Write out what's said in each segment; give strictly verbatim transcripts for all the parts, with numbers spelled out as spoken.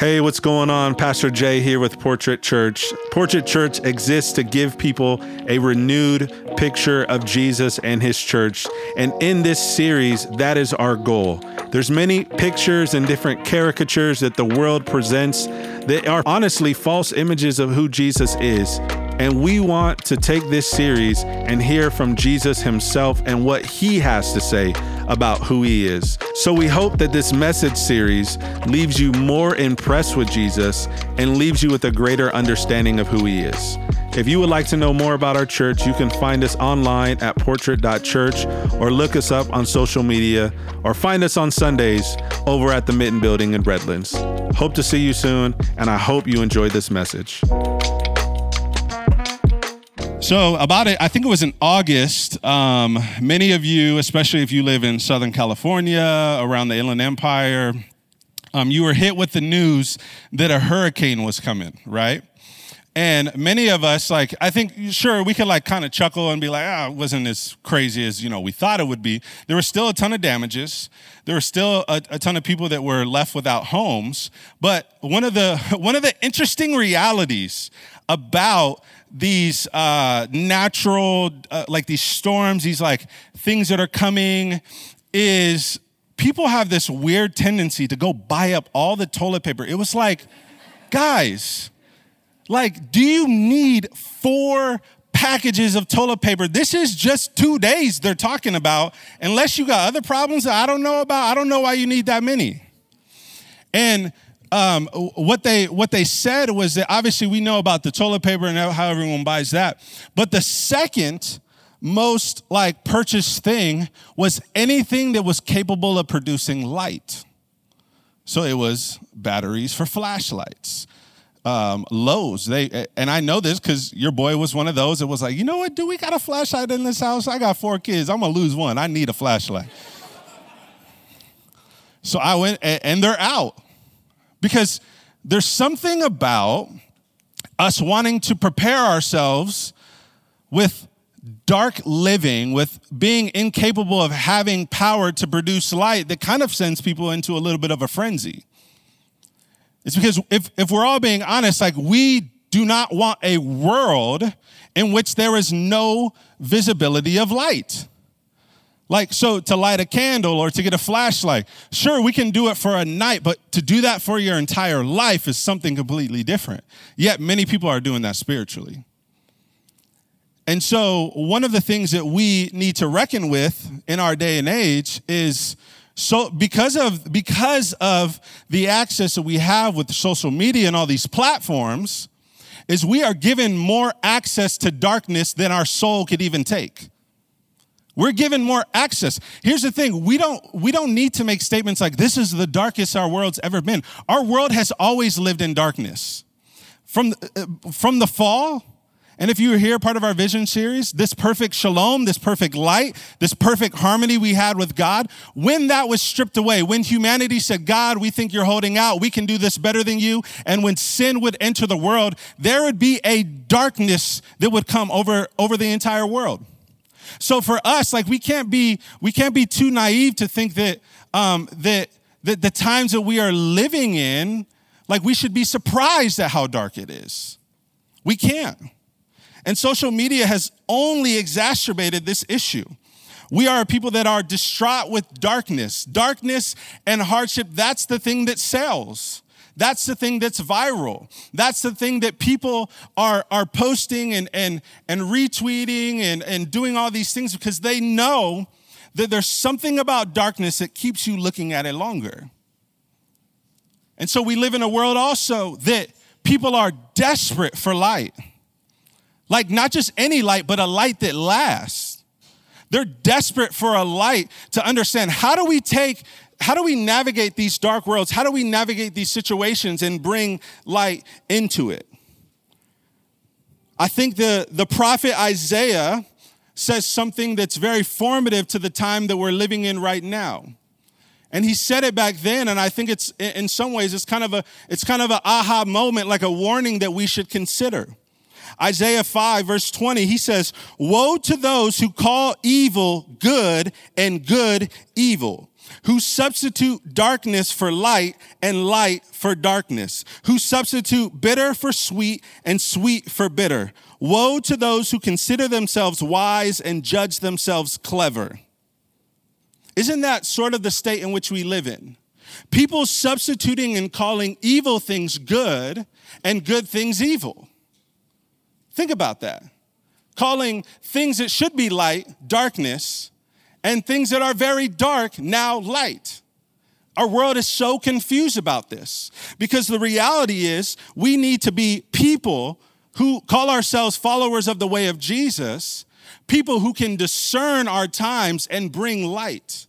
Hey, what's going on? Pastor Jay here with Portrait Church. Portrait Church exists to give people a renewed picture of Jesus and his church. And in this series, that is our goal. There's many pictures and different caricatures that the world presents that are honestly false images of who Jesus is. And we want to take this series and hear from Jesus himself and what he has to say about who he is. So we hope that this message series leaves you more impressed with Jesus and leaves you with a greater understanding of who he is. If you would like to know more about our church, you can find us online at portrait dot church or look us up on social media or find us on Sundays over at the Mitten Building in Redlands. Hope to see you soon, and I hope you enjoyed this message. So about it, I think it was in August, um, many of you, especially if you live in Southern California, around the Inland Empire, um, you were hit with the news that a hurricane was coming, right? And many of us, like, I think, sure, we could like kind of chuckle and be like, ah, it wasn't as crazy as, you know, we thought it would be. There was still a ton of damages. There were still a, a ton of people that were left without homes. But one of the, one of the interesting realities about these uh, natural, uh, like these storms, these like things that are coming is people have this weird tendency to go buy up all the toilet paper. It was like, guys, like, do you need four packages of toilet paper? This is just two days they're talking about, unless you got other problems that I don't know about. I don't know why you need that many. And Um, what they what they said was that obviously we know about the toilet paper and how everyone buys that, but the second most like purchased thing was anything that was capable of producing light. So it was batteries for flashlights. Um, Lowe's, they and I know this because your boy was one of those. It was like, you know what, dude, we got a flashlight in this house. I got four kids. I'm gonna lose one. I need a flashlight. So I went and, and they're out. Because there's something about us wanting to prepare ourselves with dark living, with being incapable of having power to produce light that kind of sends people into a little bit of a frenzy. It's because if, if we're all being honest, like we do not want a world in which there is no visibility of light. Like, so to light a candle or to get a flashlight, sure, we can do it for a night, but to do that for your entire life is something completely different. Yet many people are doing that spiritually. And so one of the things that we need to reckon with in our day and age is so because of, because of the access that we have with social media and all these platforms is we are given more access to darkness than our soul could even take. We're given more access. Here's the thing. We don't, we don't need to make statements like this is the darkest our world's ever been. Our world has always lived in darkness. From, from the fall, and if you were here, part of our vision series, this perfect shalom, this perfect light, this perfect harmony we had with God, when that was stripped away, when humanity said, God, we think you're holding out, we can do this better than you, and when sin would enter the world, there would be a darkness that would come over, over the entire world. So for us, like we can't be, we can't be too naive to think that um, that that the times that we are living in, like we should be surprised at how dark it is. We can't, and social media has only exacerbated this issue. We are people that are distraught with darkness, darkness and hardship. That's the thing that sells. That's the thing that's viral. That's the thing that people are, are posting and, and, and retweeting and, and doing all these things because they know that there's something about darkness that keeps you looking at it longer. And so we live in a world also that people are desperate for light. Like not just any light, but a light that lasts. They're desperate for a light to understand how do we take How do we navigate these dark worlds? How do we navigate these situations and bring light into it? I think the, the prophet Isaiah says something that's very formative to the time that we're living in right now. And he said it back then, and I think it's in some ways it's kind of a it's kind of an aha moment, like a warning that we should consider. Isaiah five, verse twenty, he says, "Woe to those who call evil good and good evil, who substitute darkness for light and light for darkness, who substitute bitter for sweet and sweet for bitter. Woe to those who consider themselves wise and judge themselves clever." Isn't that sort of the state in which we live in? People substituting and calling evil things good and good things evil. Think about that. Calling things that should be light, darkness, and things that are very dark, now light. Our world is so confused about this because the reality is we need to be people who call ourselves followers of the way of Jesus, people who can discern our times and bring light.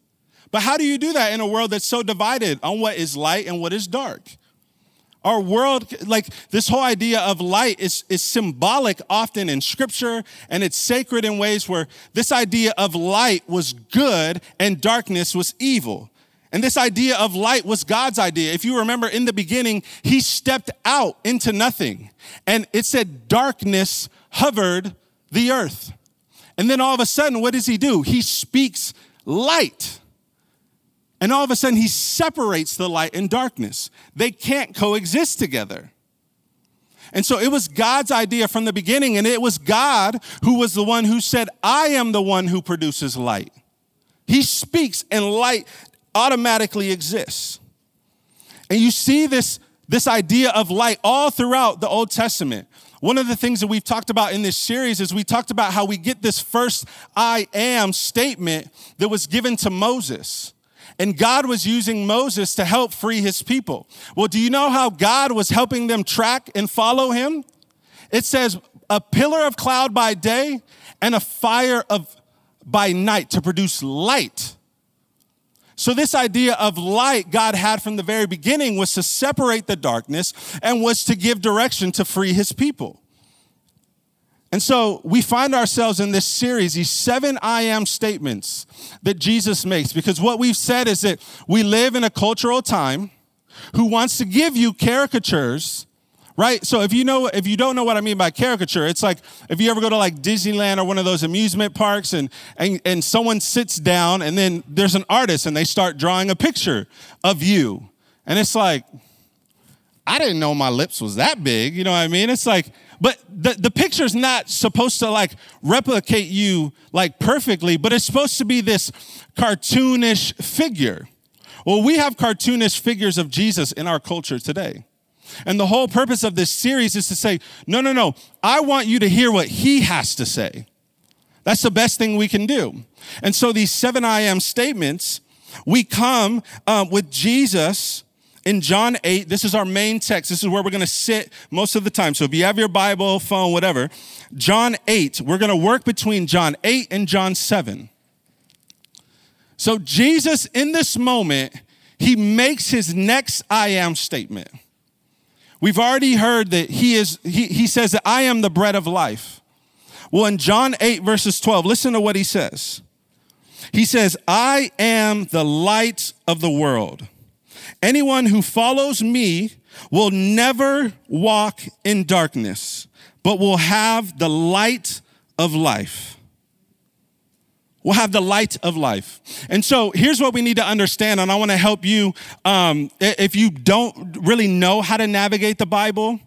But how do you do that in a world that's so divided on what is light and what is dark? Our world, like this whole idea of light is, is symbolic often in scripture, and it's sacred in ways where this idea of light was good and darkness was evil. And this idea of light was God's idea. If you remember in the beginning, he stepped out into nothing, and it said darkness hovered the earth. And then all of a sudden, what does he do? He speaks light. And all of a sudden, he separates the light and darkness. They can't coexist together. And so it was God's idea from the beginning, and it was God who was the one who said, "I am the one who produces light." He speaks, and light automatically exists. And you see this, this idea of light all throughout the Old Testament. One of the things that we've talked about in this series is we talked about how we get this first "I am" statement that was given to Moses. And God was using Moses to help free his people. Well, do you know how God was helping them track and follow him? It says a pillar of cloud by day and a fire of by night to produce light. So this idea of light God had from the very beginning was to separate the darkness and was to give direction to free his people. And so we find ourselves in this series, these seven "I am" statements that Jesus makes, because what we've said is that we live in a cultural time who wants to give you caricatures, right? So if you know, if you don't know what I mean by caricature, it's like if you ever go to like Disneyland or one of those amusement parks and, and, and someone sits down and then there's an artist and they start drawing a picture of you. And it's like, I didn't know my lips was that big. You know what I mean? It's like, but the, the picture's not supposed to like replicate you like perfectly, but it's supposed to be this cartoonish figure. Well, we have cartoonish figures of Jesus in our culture today. And the whole purpose of this series is to say, no, no, no, I want you to hear what he has to say. That's the best thing we can do. And so these seven "I am" statements, we come um, with Jesus in John eight, this is our main text. This is where we're going to sit most of the time. So if you have your Bible, phone, whatever, John eight, we're going to work between John eight and John seven. So Jesus, in this moment, he makes his next "I am" statement. We've already heard that he is. He, he says that "I am the bread of life." Well, in John eight, verses twelve, listen to what he says. He says, "I am the light of the world. Anyone who follows me will never walk in darkness, but will have the light of life." We'll have the light of life. And so here's what we need to understand, and I want to help you. Um, if you don't really know how to navigate the Bible,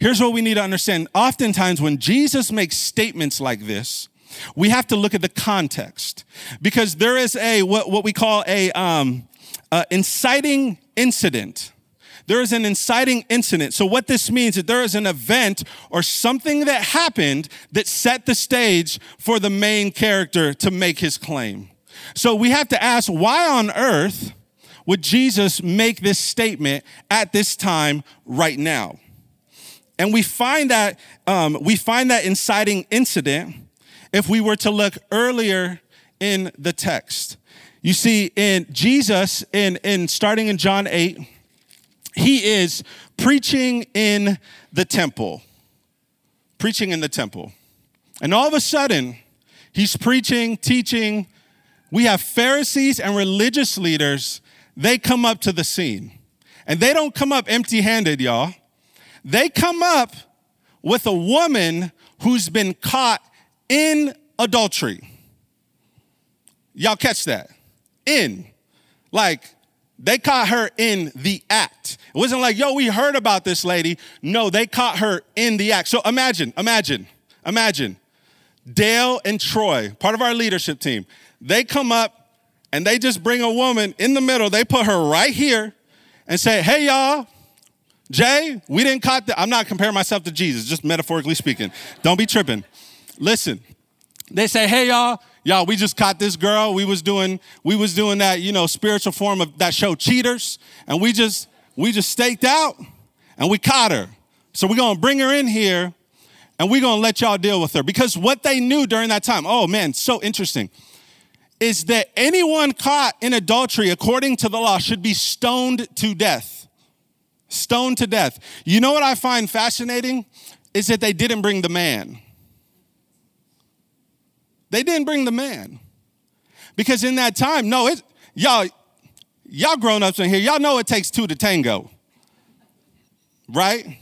here's what we need to understand. Oftentimes when Jesus makes statements like this, we have to look at the context, because there is a what, what we call a um, uh, inciting incident. There is an inciting incident. So what this means is there is an event or something that happened that set the stage for the main character to make his claim. So we have to ask, why on earth would Jesus make this statement at this time right now? And we find that um, we find that inciting incident if we were to look earlier in the text. You see, in Jesus, in, in starting in John eight, he is preaching in the temple, preaching in the temple. And all of a sudden, he's preaching, teaching. We have Pharisees and religious leaders. They come up to the scene, and they don't come up empty-handed, y'all. They come up with a woman who's been caught in adultery. Y'all catch that? In. Like, they caught her in the act. It wasn't like, yo, we heard about this lady. No, they caught her in the act. So imagine, imagine, imagine. Dale and Troy, part of our leadership team, they come up and they just bring a woman in the middle. They put her right here and say, hey, y'all, Jay, we didn't caught the, I'm not comparing myself to Jesus, just metaphorically speaking. Don't be tripping. Listen, they say, hey, y'all, y'all, we just caught this girl. We was doing, we was doing that, you know, spiritual form of that show Cheaters. And we just, we just staked out and we caught her. So we're going to bring her in here. And we're going to let y'all deal with her. Because what they knew during that time, oh, man, so interesting, is that anyone caught in adultery, according to the law, should be stoned to death. Stoned to death. You know what I find fascinating is that they didn't bring the man. They didn't bring the man. Because in that time, no, it, y'all, y'all grown-ups in here, y'all know it takes two to tango. Right?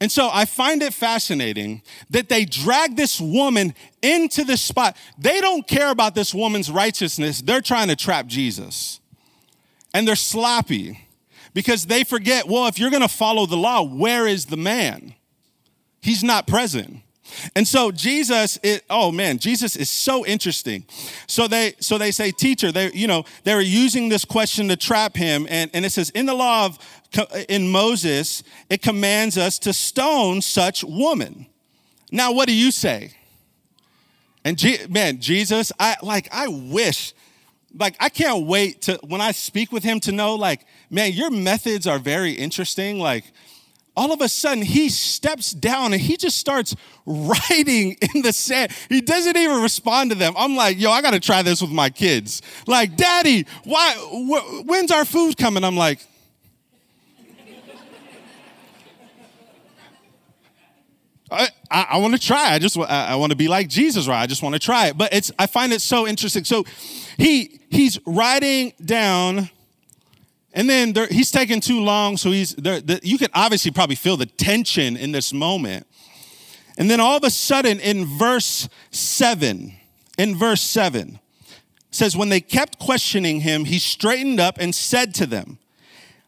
And so I find it fascinating that they drag this woman into this spot. They don't care about this woman's righteousness. They're trying to trap Jesus. And they're sloppy because they forget, well, if you're going to follow the law, where is the man? He's not present. And so Jesus, is, oh man, Jesus is so interesting. So they, so they say, teacher, they, you know, they were using this question to trap him. And, and it says, in the law of, in Moses, it commands us to stone such woman. Now, what do you say? And G, man, Jesus, I like, I wish, like, I can't wait to, when I speak with him to know, like, man, your methods are very interesting. Like, all of a sudden, he steps down and he just starts writing in the sand. He doesn't even respond to them. I'm like, yo, I got to try this with my kids. Like, Daddy, why? Wh- when's our food coming? I'm like, I, I, I want to try. I just I, I want to be like Jesus, right? I just want to try it. But it's I find it so interesting. So he he's writing down. And then there, he's taking too long, so he's there, the, you can obviously probably feel the tension in this moment. And then all of a sudden, in verse seven, in verse seven, says, when they kept questioning him, he straightened up and said to them,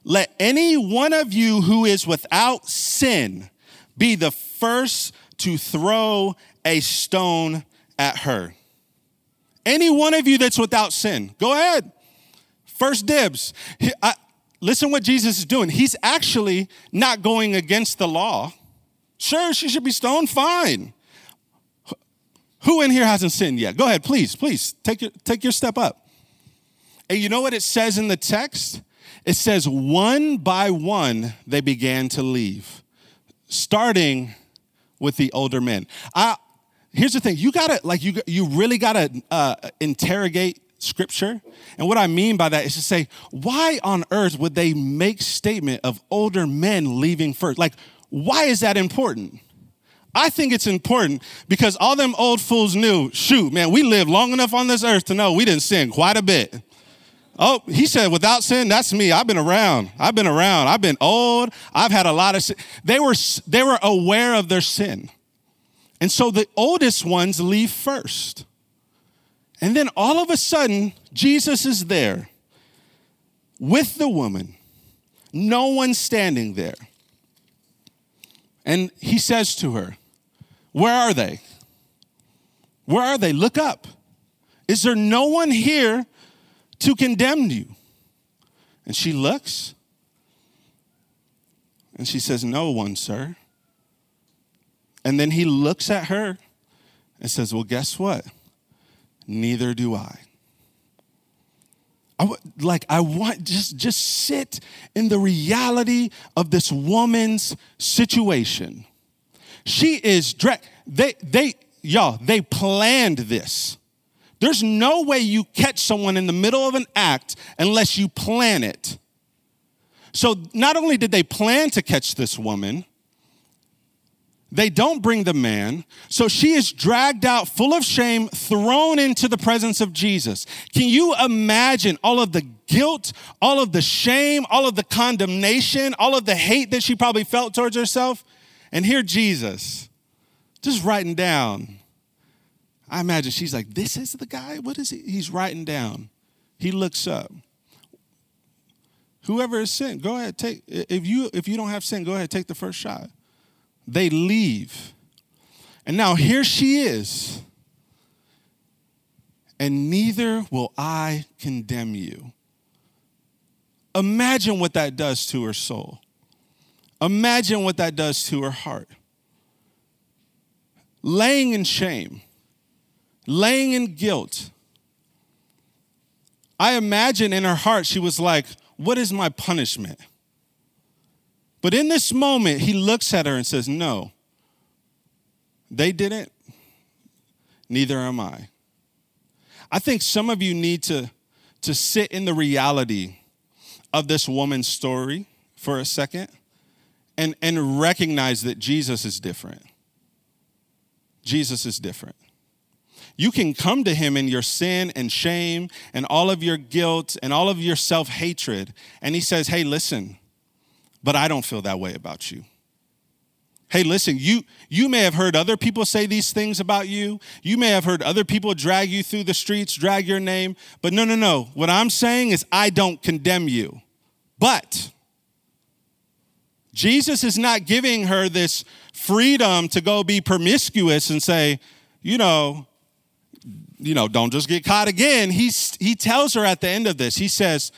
"Let any one of you who is without sin be the first to throw a stone at her." Any one of you that's without sin, go ahead. First dibs. He, I, listen what Jesus is doing. He's actually not going against the law. Sure, she should be stoned. Fine. Who in here hasn't sinned yet? Go ahead, please, please take your, take your step up. And you know what it says in the text? It says one by one they began to leave, starting with the older men. I, here's the thing. You gotta like you you really gotta uh, interrogate Scripture. And what I mean by that is to say, why on earth would they make statement of older men leaving first? Like, why is that important? I think it's important because all them old fools knew, shoot, man, we lived long enough on this earth to know we didn't sin quite a bit. Oh, he said, without sin, that's me. I've been around. I've been around. I've been old. I've had a lot of sin. They were, they were aware of their sin. And so the oldest ones leave first. And then all of a sudden, Jesus is there with the woman, no one standing there. And he says to her, where are they? Where are they? Look up. Is there no one here to condemn you? And she looks and she says, no one, sir. And then he looks at her and says, well, guess what? Neither do I. I w- like I want just just sit in the reality of this woman's situation. She is dre- they they y'all they planned this. There's no way you catch someone in the middle of an act unless you plan it. So not only did they plan to catch this woman, they don't bring the man, so she is dragged out full of shame, thrown into the presence of Jesus. Can you imagine all of the guilt, all of the shame, all of the condemnation, all of the hate that she probably felt towards herself? And here Jesus just writing down. I imagine she's like, this is the guy? What is he? He's writing down. He looks up. Whoever is sent, go ahead, take. If you if you don't have sin, go ahead, take the first shot. They leave. And now here she is. And neither will I condemn you. Imagine what that does to her soul. Imagine what that does to her heart. Laying in shame. Laying in guilt. I imagine in her heart she was like, what is my punishment? But in this moment, he looks at her and says, no, they didn't. Neither am I. I think some of you need to, to sit in the reality of this woman's story for a second and, and recognize that Jesus is different. Jesus is different. You can come to him in your sin and shame and all of your guilt and all of your self-hatred. And he says, hey, listen, but I don't feel that way about you. Hey, listen, you, you may have heard other people say these things about you. You may have heard other people drag you through the streets, drag your name. But no, no, no. What I'm saying is I don't condemn you. But Jesus is not giving her this freedom to go be promiscuous and say, you know, you know, don't just get caught again. He's, he tells her at the end of this, he says,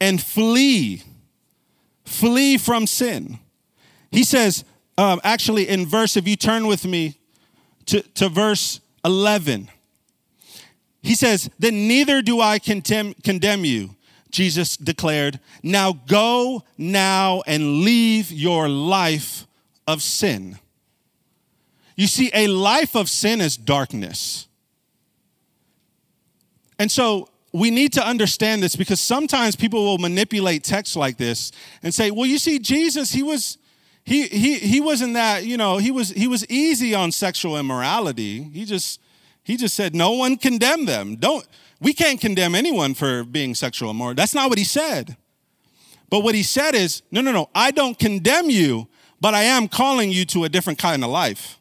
and flee, flee from sin. He says, um, actually in verse, if you turn with me to, to verse eleven, he says, then neither do I condemn, condemn you, Jesus declared. Now go now and leave your life of sin. You see, a life of sin is darkness. And so we need to understand this because sometimes people will manipulate texts like this and say, well, you see, Jesus, he was, he, he, he wasn't that, you know, he was, he was easy on sexual immorality. He just, he just said, no one condemn them. Don't, we can't condemn anyone for being sexual immoral. That's not what he said. But what he said is, no, no, no, I don't condemn you, but I am calling you to a different kind of life.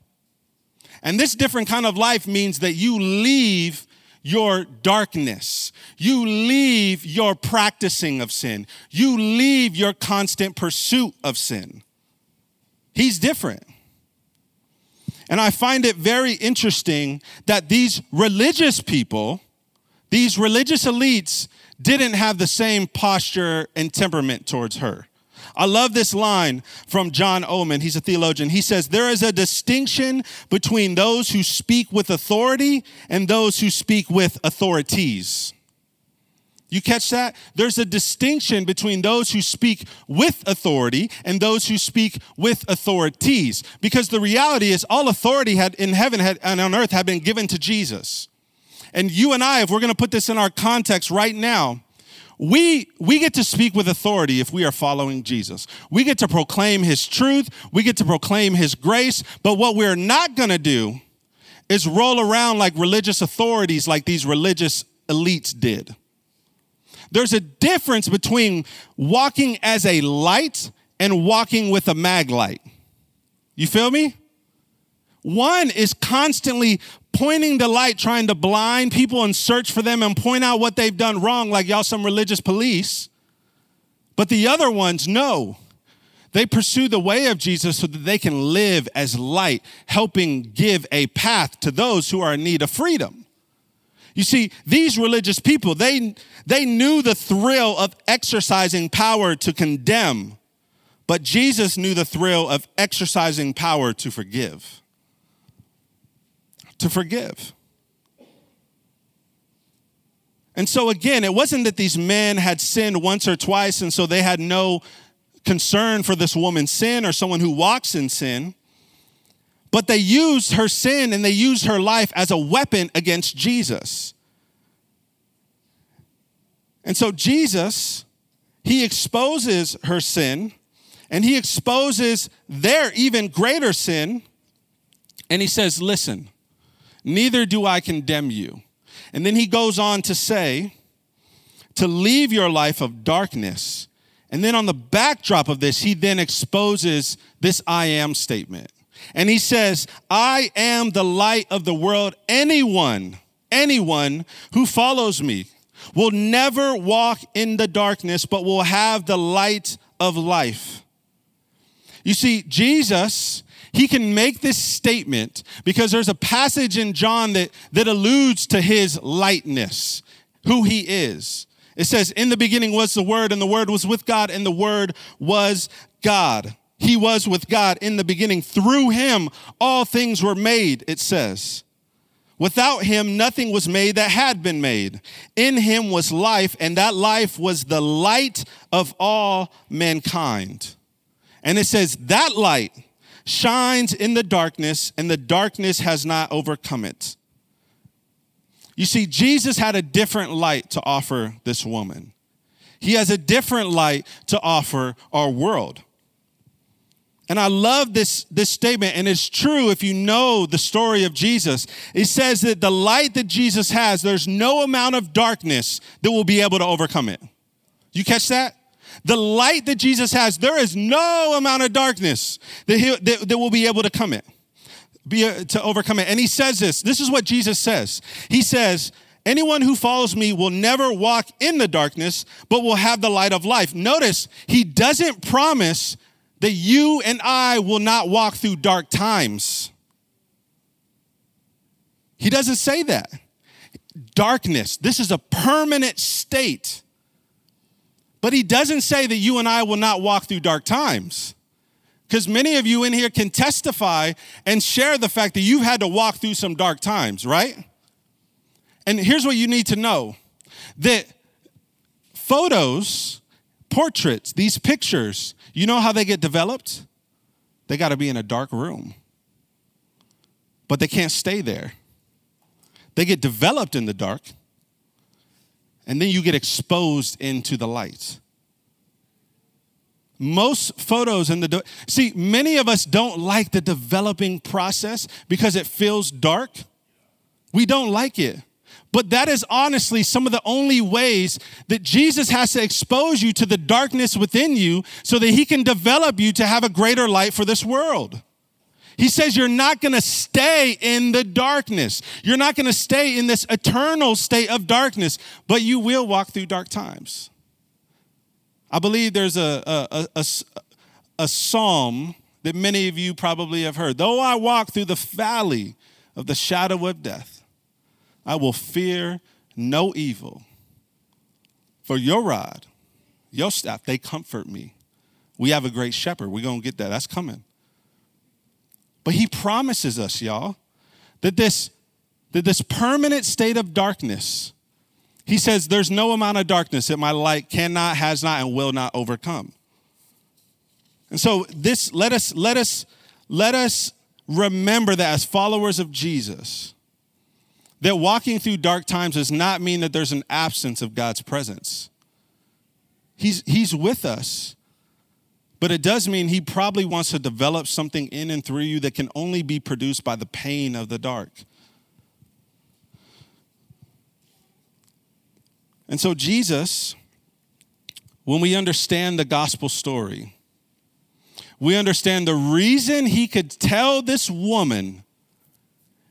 And this different kind of life means that you leave your darkness, you leave your practicing of sin, you leave your constant pursuit of sin. He's different. And I find it very interesting that these religious people, these religious elites, didn't have the same posture and temperament towards her. I love this line from John Oman. He's a theologian. He says, there is a distinction between those who speak with authority and those who speak with authorities. You catch that? There's a distinction between those who speak with authority and those who speak with authorities. Because the reality is all authority had in heaven had, and on earth had been given to Jesus. And you and I, if we're going to put this in our context right now, We we get to speak with authority if we are following Jesus. We get to proclaim his truth. We get to proclaim his grace. But what we're not going to do is roll around like religious authorities, like these religious elites did. There's a difference between walking as a light and walking with a mag light. You feel me? One is constantly pointing the light, trying to blind people and search for them and point out what they've done wrong, like y'all some religious police. But the other ones, no. They pursue the way of Jesus so that they can live as light, helping give a path to those who are in need of freedom. You see, these religious people, they, they knew the thrill of exercising power to condemn, but Jesus knew the thrill of exercising power to forgive. To forgive. And so again, it wasn't that these men had sinned once or twice and so they had no concern for this woman's sin or someone who walks in sin, but they used her sin and they used her life as a weapon against Jesus. And so Jesus, he exposes her sin and he exposes their even greater sin and he says, listen, neither do I condemn you. And then he goes on to say, to leave your life of darkness. And then on the backdrop of this, he then exposes this I am statement. And he says, I am the light of the world. Anyone, anyone who follows me will never walk in the darkness, but will have the light of life. You see, Jesus, he can make this statement because there's a passage in John that, that alludes to his lightness, who he is. It says, in the beginning was the Word, and the Word was with God, and the Word was God. He was with God in the beginning. Through him, all things were made, it says. Without him, nothing was made that had been made. In him was life, and that life was the light of all mankind. And it says, that light shines in the darkness, and the darkness has not overcome it. You see, Jesus had a different light to offer this woman. He has a different light to offer our world. And I love this, this statement, and it's true if you know the story of Jesus. It says that the light that Jesus has, there's no amount of darkness that will be able to overcome it. You catch that? The light that Jesus has, there is no amount of darkness that, he, that, that will be able to come it. Be a, to overcome it. And he says this. This is what Jesus says. He says, anyone who follows me will never walk in the darkness, but will have the light of life. Notice, he doesn't promise that you and I will not walk through dark times. He doesn't say that. Darkness, this is a permanent state. But he doesn't say that you and I will not walk through dark times. Because many of you in here can testify and share the fact that you've had to walk through some dark times, right? And here's what you need to know, that photos, portraits, these pictures, you know how they get developed? They got to be in a dark room. But they can't stay there. They get developed in the dark, and then you get exposed into the light. Most photos in the, de- see, many of us don't like the developing process because it feels dark. We don't like it. But that is honestly some of the only ways that Jesus has to expose you to the darkness within you so that he can develop you to have a greater light for this world. He says you're not going to stay in the darkness. You're not going to stay in this eternal state of darkness, but you will walk through dark times. I believe there's a a, a a psalm that many of you probably have heard. Though I walk through the valley of the shadow of death, I will fear no evil. For your rod, your staff, they comfort me. We have a great shepherd. We're going to get that. That's coming. But he promises us, y'all, that this, that this permanent state of darkness, he says, there's no amount of darkness that my light cannot, has not, and will not overcome. And so this, let us, let us, let us remember that as followers of Jesus, that walking through dark times does not mean that there's an absence of God's presence. He's, he's with us, but it does mean he probably wants to develop something in and through you that can only be produced by the pain of the dark. And so Jesus, when we understand the gospel story, we understand the reason he could tell this woman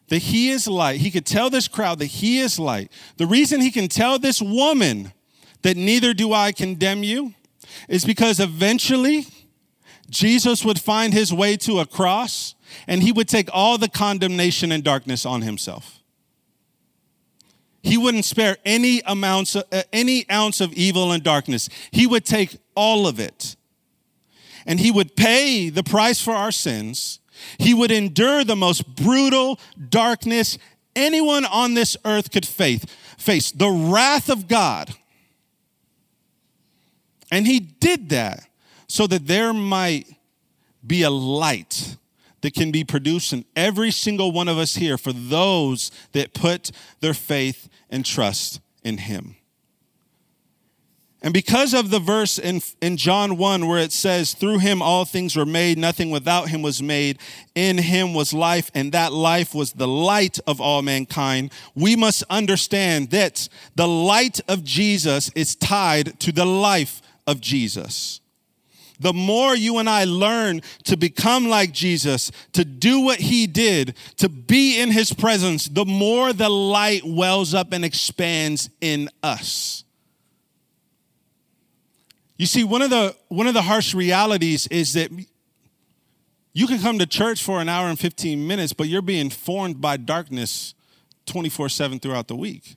that he is light. He could tell this crowd that he is light. The reason he can tell this woman that neither do I condemn you is because eventually Jesus would find his way to a cross and he would take all the condemnation and darkness on himself. He wouldn't spare any amounts, of, uh, any ounce of evil and darkness. He would take all of it. And he would pay the price for our sins. He would endure the most brutal darkness anyone on this earth could faith, face, the wrath of God. And he did that so that there might be a light that can be produced in every single one of us here for those that put their faith and trust in him. And because of the verse in, in John one where it says, through him all things were made, nothing without him was made, in him was life, and that life was the light of all mankind, we must understand that the light of Jesus is tied to the life of Jesus. The more you and I learn to become like Jesus, to do what he did, to be in his presence, the more the light wells up and expands in us. You see, one of the one of the harsh realities is that you can come to church for an hour and fifteen minutes, but you're being formed by darkness twenty-four seven throughout the week.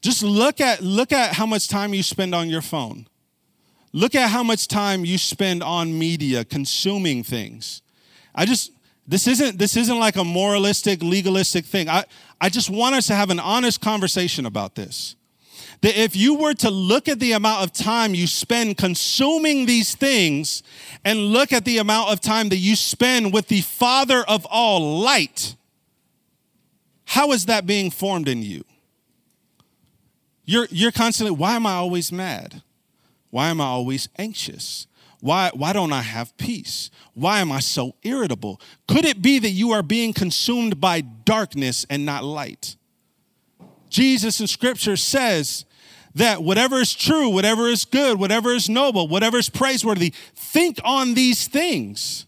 Just look at look at how much time you spend on your phone. Look at how much time you spend on media, consuming things. I just, this isn't this isn't like a moralistic, legalistic thing. I, I just want us to have an honest conversation about this. That if you were to look at the amount of time you spend consuming these things and look at the amount of time that you spend with the Father of all light, how is that being formed in you? You're you're constantly, why am I always mad? Why am I always anxious? Why, why don't I have peace? Why am I so irritable? Could it be that you are being consumed by darkness and not light? Jesus in Scripture says that whatever is true, whatever is good, whatever is noble, whatever is praiseworthy, think on these things.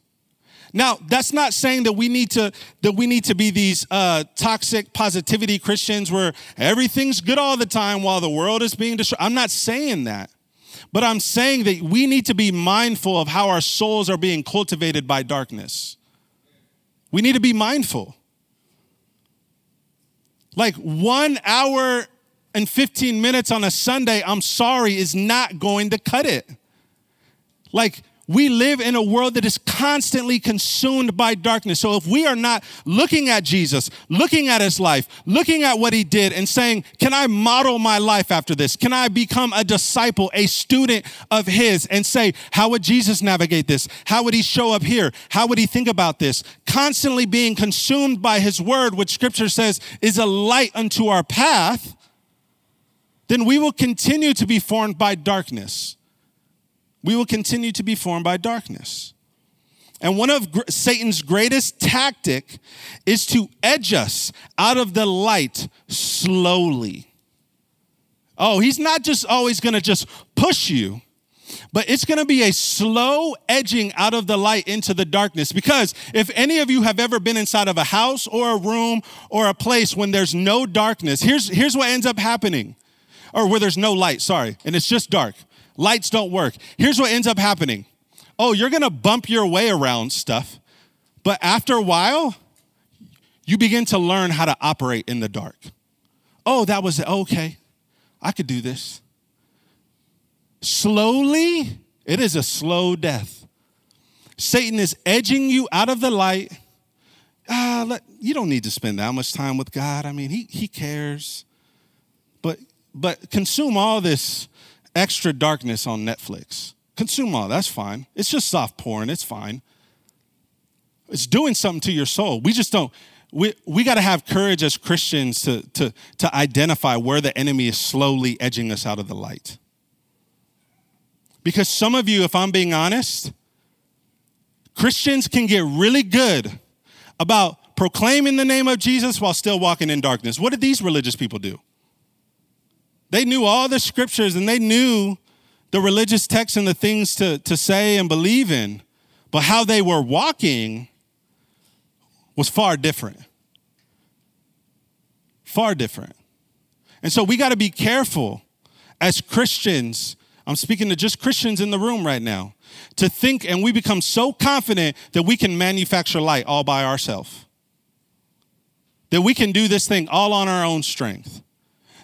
Now, that's not saying that we need to that we need to be these uh, toxic positivity Christians where everything's good all the time while the world is being destroyed. I'm not saying that. But I'm saying that we need to be mindful of how our souls are being cultivated by darkness. We need to be mindful. Like one hour and fifteen minutes on a Sunday, I'm sorry, is not going to cut it. Like we live in a world that is constantly consumed by darkness. So if we are not looking at Jesus, looking at his life, looking at what he did and saying, can I model my life after this? Can I become a disciple, a student of his and say, how would Jesus navigate this? How would he show up here? How would he think about this? Constantly being consumed by his word, which Scripture says is a light unto our path, then we will continue to be formed by darkness. We will continue to be formed by darkness. And one of gr- Satan's greatest tactic is to edge us out of the light slowly. Oh, he's not just always going to just push you, but it's going to be a slow edging out of the light into the darkness. Because if any of you have ever been inside of a house or a room or a place when there's no darkness, here's, here's what ends up happening, or where there's no light, sorry, and it's just dark. Lights don't work. Here's what ends up happening. Oh, you're going to bump your way around stuff. But after a while, you begin to learn how to operate in the dark. Oh, that was okay. I could do this. Slowly, it is a slow death. Satan is edging you out of the light. Ah, let, you don't need to spend that much time with God. I mean, he he cares. But but consume all this extra darkness on Netflix. Consume all, that's fine. It's just soft porn, it's fine. It's doing something to your soul. We just don't, we we gotta have courage as Christians to, to, to identify where the enemy is slowly edging us out of the light. Because some of you, if I'm being honest, Christians can get really good about proclaiming the name of Jesus while still walking in darkness. What did these religious people do? They knew all the scriptures and they knew the religious texts and the things to, to say and believe in, but how they were walking was far different. Far different. And so we got to be careful as Christians. I'm speaking to just Christians in the room right now, to think and we become so confident that we can manufacture light all by ourselves, that we can do this thing all on our own strength.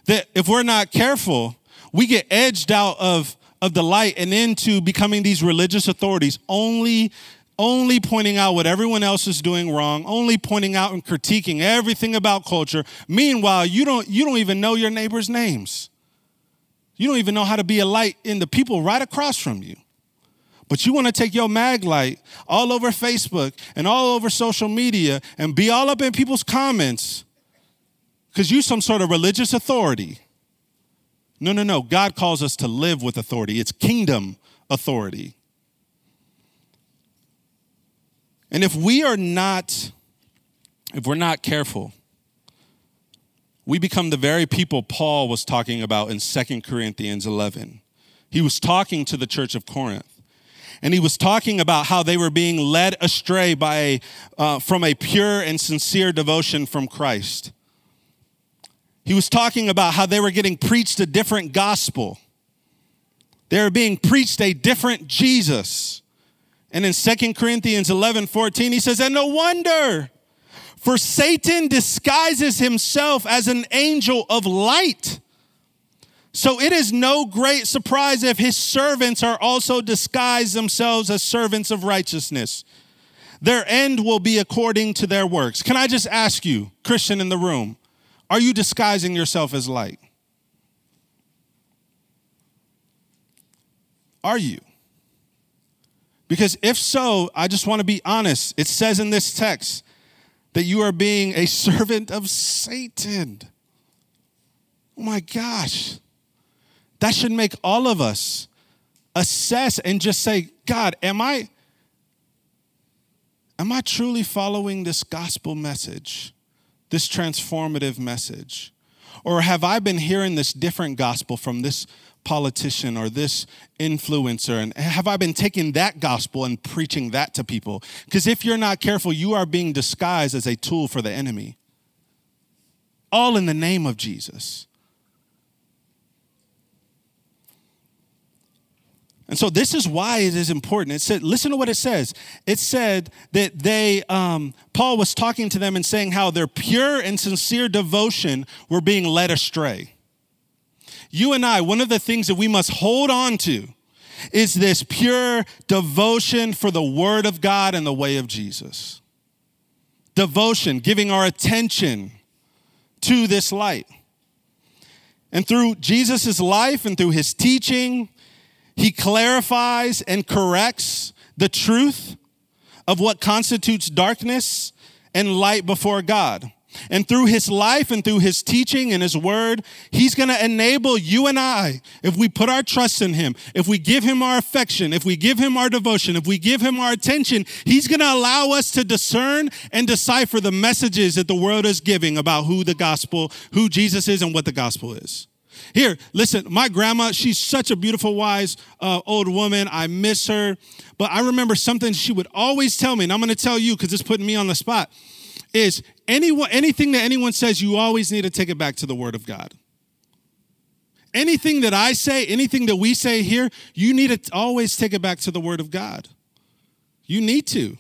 That if we're not careful, we get edged out of, of the light and into becoming these religious authorities, only, only pointing out what everyone else is doing wrong, only pointing out and critiquing everything about culture. Meanwhile, you don't, you don't even know your neighbor's names. You don't even know how to be a light in the people right across from you. But you want to take your mag light all over Facebook and all over social media and be all up in people's comments because you're some sort of religious authority. No, no, no. God calls us to live with authority. It's kingdom authority. And if we are not, if we're not careful, we become the very people Paul was talking about in Second Corinthians eleven. He was talking to the church of Corinth. and he was talking about how they were being led astray by a, uh, from a pure and sincere devotion from Christ. He was talking about how they were getting preached a different gospel. They were being preached a different Jesus. And in Second Corinthians eleven fourteen, he says, and no wonder, for Satan disguises himself as an angel of light. So it is no great surprise if his servants are also disguised themselves as servants of righteousness. Their end will be according to their works. Can I just ask you, Christian in the room, are you disguising yourself as light? Are you? Because if so, I just want to be honest. It says in this text that you are being a servant of Satan. Oh my gosh. That should make all of us assess and just say, God, am I, am I truly following this gospel message, this transformative message? Or have I been hearing this different gospel from this politician or this influencer? And have I been taking that gospel and preaching that to people? Because if you're not careful, you are being disguised as a tool for the enemy. All in the name of Jesus. And so this is why it is important. It said, listen to what it says. It said that they, um, Paul was talking to them and saying how their pure and sincere devotion were being led astray. You and I, one of the things that we must hold on to is this pure devotion for the word of God and the way of Jesus. Devotion, giving our attention to this light. And through Jesus' life and through his teaching, he clarifies and corrects the truth of what constitutes darkness and light before God. And through his life and through his teaching and his word, he's going to enable you and I, if we put our trust in him, if we give him our affection, if we give him our devotion, if we give him our attention, he's going to allow us to discern and decipher the messages that the world is giving about who the gospel, who Jesus is and what the gospel is. Here, listen, my grandma, she's such a beautiful, wise uh, old woman. I miss her. But I remember something she would always tell me, and I'm going to tell you because it's putting me on the spot, is anyone, anything that anyone says, you always need to take it back to the Word of God. Anything that I say, anything that we say here, you need to always take it back to the Word of God. You need to.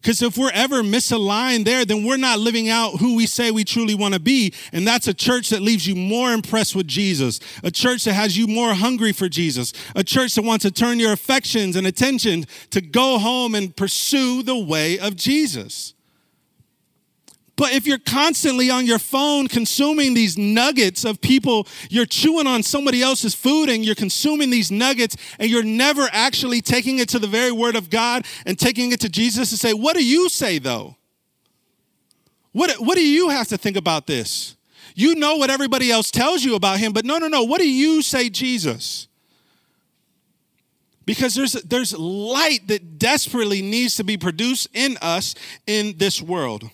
Because if we're ever misaligned there, then we're not living out who we say we truly want to be. And that's a church that leaves you more impressed with Jesus, a church that has you more hungry for Jesus, a church that wants to turn your affections and attention to go home and pursue the way of Jesus. But if you're constantly on your phone consuming these nuggets of people, you're chewing on somebody else's food and you're consuming these nuggets and you're never actually taking it to the very word of God and taking it to Jesus and say, what do you say though? What, what do you have to think about this? You know what everybody else tells you about him, but no, no, no. What do you say, Jesus? Because there's there's light that desperately needs to be produced in us in this world.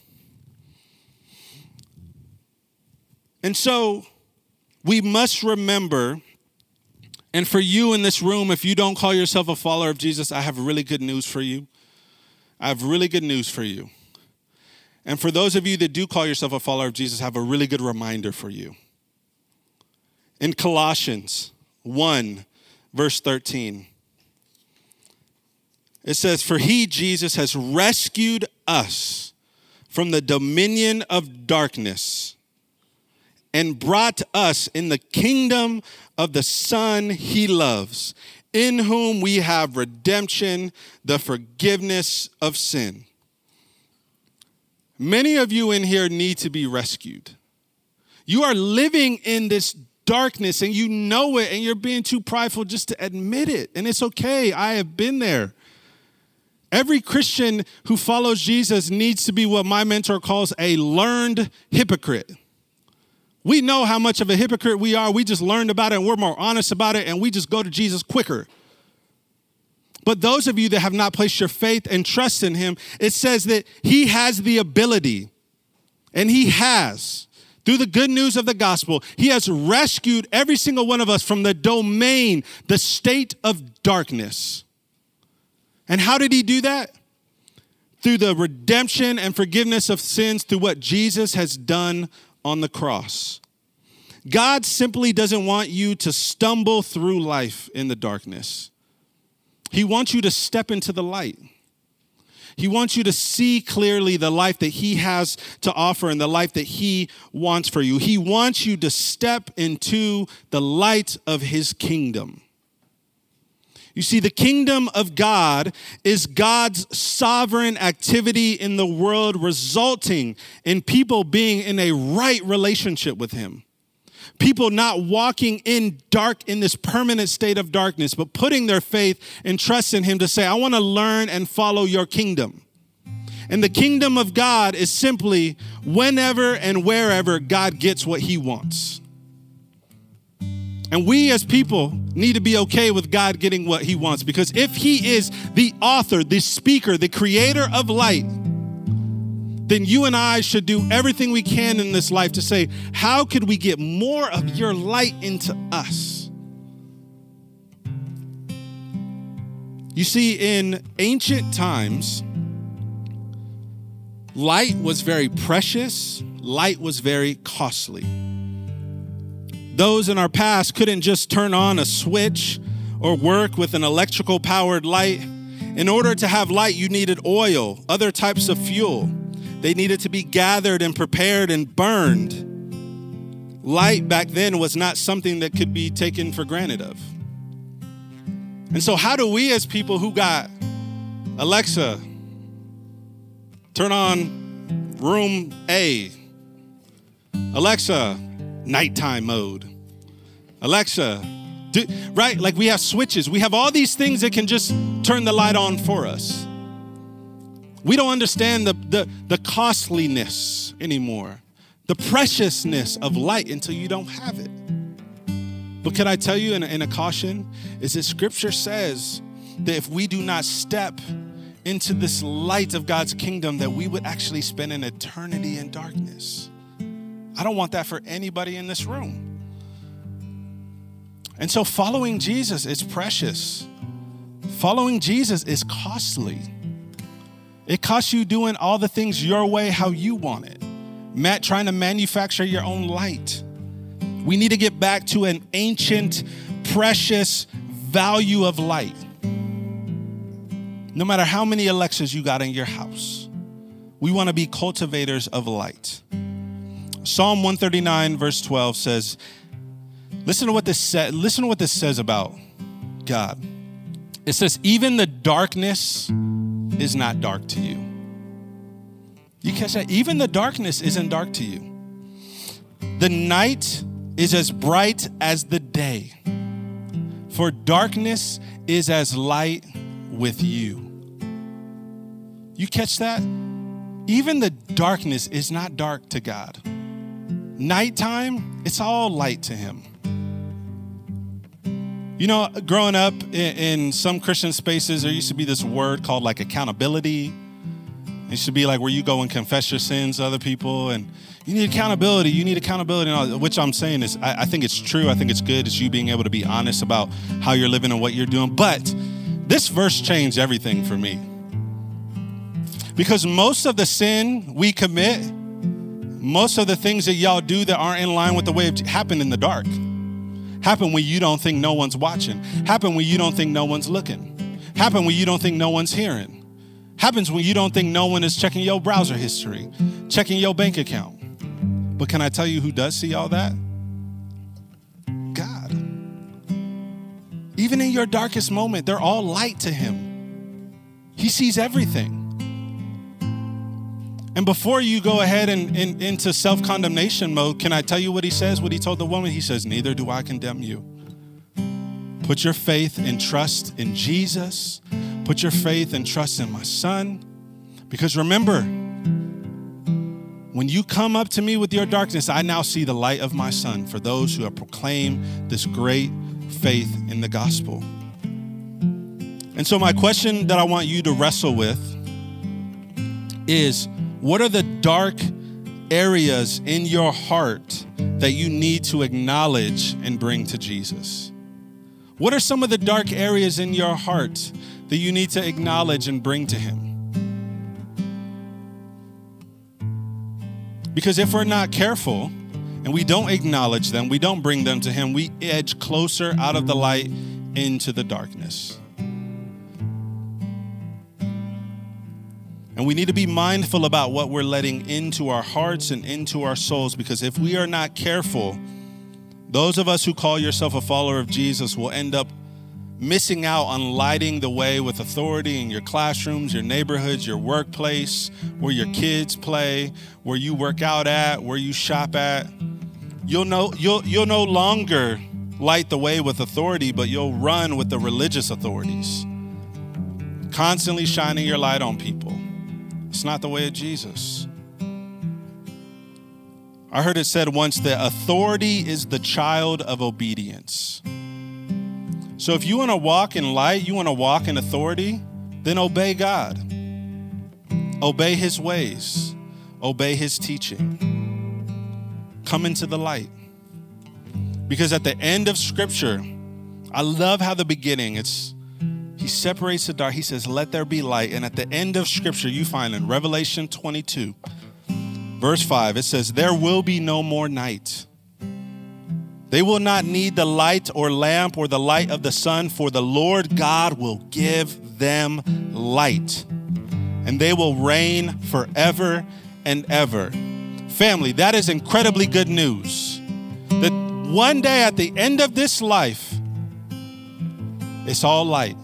And so we must remember, and for you in this room, if you don't call yourself a follower of Jesus, I have really good news for you. I have really good news for you. And for those of you that do call yourself a follower of Jesus, I have a really good reminder for you. In Colossians one, verse thirteen, it says, for he, Jesus, has rescued us from the dominion of darkness and brought us in the kingdom of the Son he loves, in whom we have redemption, the forgiveness of sin. Many of you in here need to be rescued. You are living in this darkness and you know it and you're being too prideful just to admit it. And it's okay, I have been there. Every Christian who follows Jesus needs to be what my mentor calls a learned hypocrite. We know how much of a hypocrite we are. We just learned about it and we're more honest about it and we just go to Jesus quicker. But those of you that have not placed your faith and trust in him, it says that he has the ability, and he has, through the good news of the gospel, he has rescued every single one of us from the domain, the state of darkness. And how did he do that? Through the redemption and forgiveness of sins through what Jesus has done on the cross. God simply doesn't want you to stumble through life in the darkness. He wants you to step into the light. He wants you to see clearly the life that he has to offer and the life that he wants for you. He wants you to step into the light of his kingdom. You see, the kingdom of God is God's sovereign activity in the world, resulting in people being in a right relationship with him. People not walking in dark, in this permanent state of darkness, but putting their faith and trust in him to say, I want to learn and follow your kingdom. And the kingdom of God is simply whenever and wherever God gets what he wants. And we as people need to be okay with God getting what he wants, because if he is the author, the speaker, the creator of light, then you and I should do everything we can in this life to say, how could we get more of your light into us? You see, in ancient times, light was very precious. Light was very costly. Those in our past couldn't just turn on a switch or work with an electrical powered light. In order to have light, you needed oil, other types of fuel. They needed to be gathered and prepared and burned. Light back then was not something that could be taken for granted of. And so how do we as people who got Alexa, turn on room A, Alexa, nighttime mode, Alexa, do, right? Like we have switches. We have all these things that can just turn the light on for us. We don't understand the, the, the costliness anymore, the preciousness of light until you don't have it. But can I tell you in a, in a caution is that scripture says that if we do not step into this light of God's kingdom, that we would actually spend an eternity in darkness. I don't want that for anybody in this room. And so following Jesus is precious. Following Jesus is costly. It costs you doing all the things your way, how you want it. Matt, trying to manufacture your own light. We need to get back to an ancient, precious value of light. No matter how many Alexas you got in your house, we want to be cultivators of light. Psalm one thirty-nine, verse twelve says, listen to what this sa- listen to what this says about God. It says, even the darkness is not dark to you. You catch that? Even the darkness isn't dark to you. The night is as bright as the day, for darkness is as light with you. You catch that? Even the darkness is not dark to God. Nighttime, it's all light to him. You know, growing up in some Christian spaces, there used to be this word called like accountability. It used to be like where you go and confess your sins to other people, and you need accountability, you need accountability, and all, which I'm saying is, I, I think it's true. I think it's good. It's you being able to be honest about how you're living and what you're doing. But this verse changed everything for me, because most of the sin we commit, most of the things that y'all do that aren't in line with the way it happened in the dark. Happen when you don't think no one's watching. Happen when you don't think no one's looking. Happen when you don't think no one's hearing. Happens when you don't think no one is checking your browser history, checking your bank account. But can I tell you who does see all that? God. Even in your darkest moment, they're all light to him. He sees everything. And before you go ahead and, and into self-condemnation mode, can I tell you what he says, what he told the woman? He says, neither do I condemn you. Put your faith and trust in Jesus. Put your faith and trust in my son. Because remember, when you come up to me with your darkness, I now see the light of my son for those who have proclaimed this great faith in the gospel. And so my question that I want you to wrestle with is, what are the dark areas in your heart that you need to acknowledge and bring to Jesus? What are some of the dark areas in your heart that you need to acknowledge and bring to him. Because if we're not careful and we don't acknowledge them, we don't bring them to him, we edge closer out of the light into the darkness. And we need to be mindful about what we're letting into our hearts and into our souls, because if we are not careful, those of us who call yourself a follower of Jesus will end up missing out on lighting the way with authority in your classrooms, your neighborhoods, your workplace, where your kids play, where you work out at, where you shop at. You'll no, you'll, you'll no longer light the way with authority, but you'll run with the religious authorities, constantly shining your light on people. It's not the way of Jesus. I heard it said once that authority is the child of obedience. So if you want to walk in light, you want to walk in authority, then obey God. Obey his ways. Obey his teaching. Come into the light. Because at the end of Scripture, I love how the beginning, it's he separates the dark. He says, let there be light. And at the end of Scripture, you find in Revelation twenty-two, verse five, it says, there will be no more night. They will not need the light or lamp or the light of the sun, for the Lord God will give them light, and they will reign forever and ever. Family, that is incredibly good news. That one day at the end of this life, it's all light.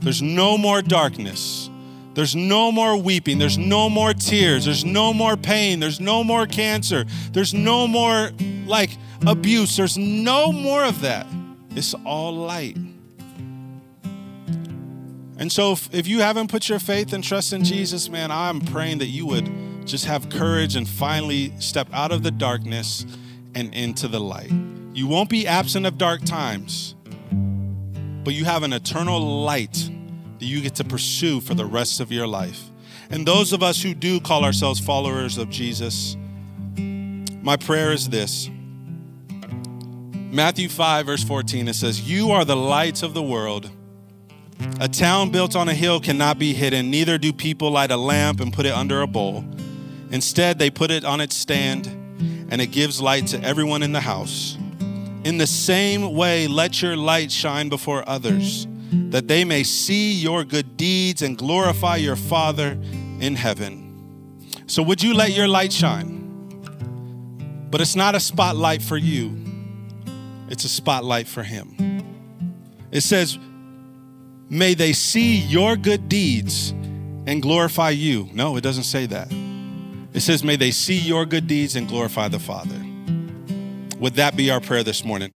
There's no more darkness. There's no more weeping. There's no more tears. There's no more pain. There's no more cancer. There's no more like abuse. There's no more of that. It's all light. And so if, if you haven't put your faith and trust in Jesus, man, I'm praying that you would just have courage and finally step out of the darkness and into the light. You won't be absent of dark times, but you have an eternal light that you get to pursue for the rest of your life. And those of us who do call ourselves followers of Jesus, my prayer is this. Matthew five, verse fourteen, it says, you are the lights of the world. A town built on a hill cannot be hidden. Neither do people light a lamp and put it under a bowl. Instead, they put it on its stand, and it gives light to everyone in the house. In the same way, let your light shine before others, that they may see your good deeds and glorify your Father in heaven. So would you let your light shine? But it's not a spotlight for you. It's a spotlight for him. It says, may they see your good deeds and glorify you. No, it doesn't say that. It says, may they see your good deeds and glorify the Father. Would that be our prayer this morning?